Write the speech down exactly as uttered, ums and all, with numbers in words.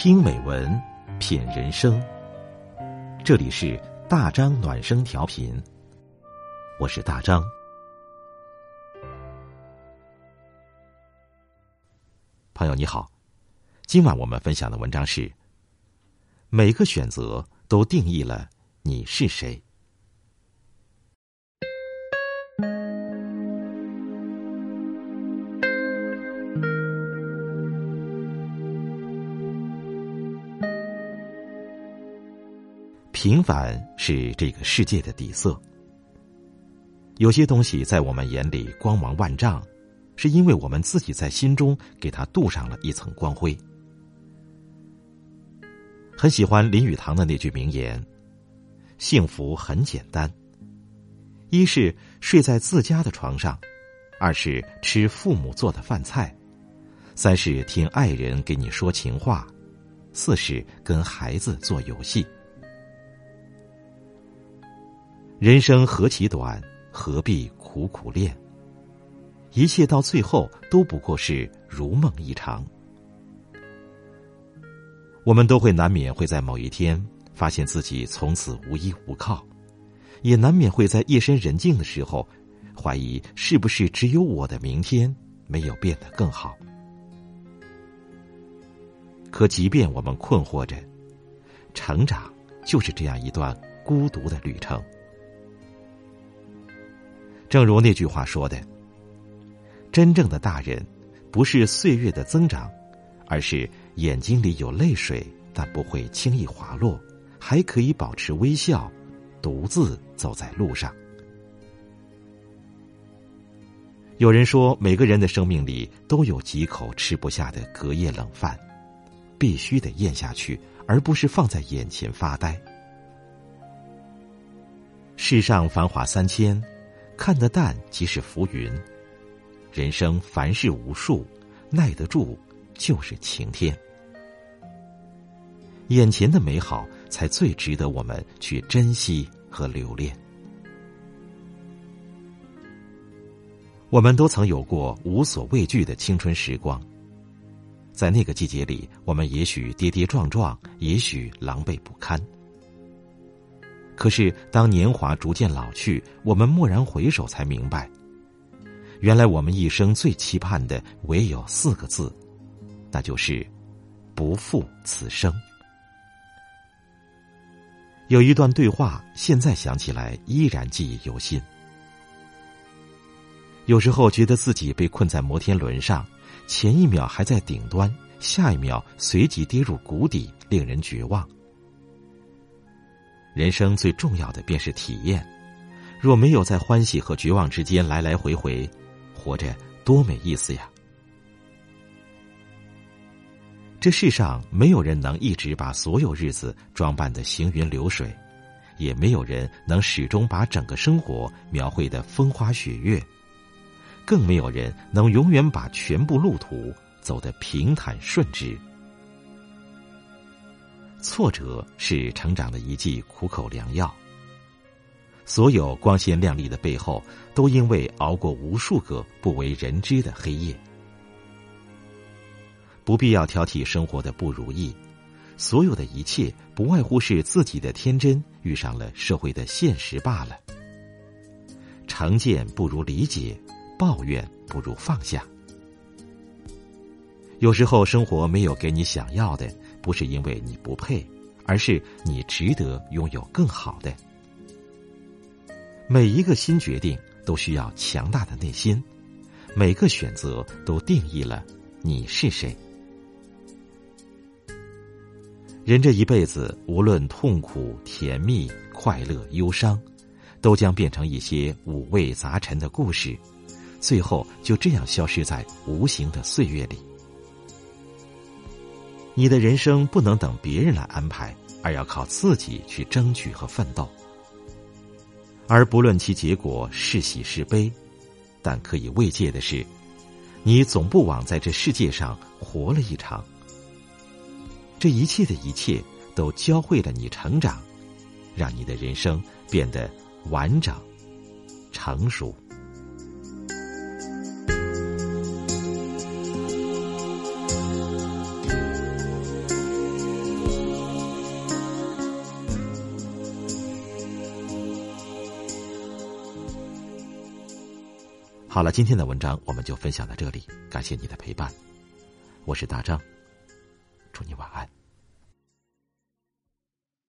听美文，品人生。这里是大张暖声调频，我是大张。朋友你好，今晚我们分享的文章是：每个选择都定义了你是谁。平凡是这个世界的底色。有些东西在我们眼里光芒万丈，是因为我们自己在心中给它镀上了一层光辉。很喜欢林语堂的那句名言：幸福很简单，一是睡在自家的床上，二是吃父母做的饭菜，三是听爱人给你说情话，四是跟孩子做游戏。人生何其短，何必苦苦恋？一切到最后都不过是如梦一场。我们都会难免会在某一天发现自己从此无依无靠，也难免会在夜深人静的时候怀疑是不是只有我的明天没有变得更好。可即便我们困惑着，成长就是这样一段孤独的旅程。正如那句话说的，真正的大人不是岁月的增长，而是眼睛里有泪水但不会轻易滑落，还可以保持微笑，独自走在路上。有人说，每个人的生命里都有几口吃不下的隔夜冷饭，必须得咽下去，而不是放在眼前发呆。世上繁华三千，看得淡即是浮云，人生凡事无数，耐得住就是晴天。眼前的美好才最值得我们去珍惜和留恋。我们都曾有过无所畏惧的青春时光，在那个季节里，我们也许跌跌撞撞，也许狼狈不堪。可是当年华逐渐老去，我们蓦然回首才明白，原来我们一生最期盼的唯有四个字，那就是不负此生。有一段对话现在想起来依然记忆犹新。有时候觉得自己被困在摩天轮上，前一秒还在顶端，下一秒随即跌入谷底，令人绝望。人生最重要的便是体验，若没有在欢喜和绝望之间来来回回，活着多没意思呀！这世上没有人能一直把所有日子装扮得行云流水，也没有人能始终把整个生活描绘得风花雪月，更没有人能永远把全部路途走得平坦顺直。挫折是成长的一剂苦口良药，所有光鲜亮丽的背后，都因为熬过无数个不为人知的黑夜。不必要挑剔生活的不如意，所有的一切不外乎是自己的天真遇上了社会的现实罢了。成见不如理解，抱怨不如放下。有时候生活没有给你想要的，不是因为你不配，而是你值得拥有更好的。每一个新决定都需要强大的内心，每个选择都定义了你是谁。人这一辈子，无论痛苦、甜蜜、快乐、忧伤，都将变成一些五味杂陈的故事，最后就这样消失在无形的岁月里。你的人生不能等别人来安排，而要靠自己去争取和奋斗。而不论其结果是喜是悲，但可以慰藉的是，你总不枉在这世界上活了一场。这一切的一切都教会了你成长，让你的人生变得完整、成熟。好了，今天的文章我们就分享到这里，感谢你的陪伴，我是大张，祝你晚安。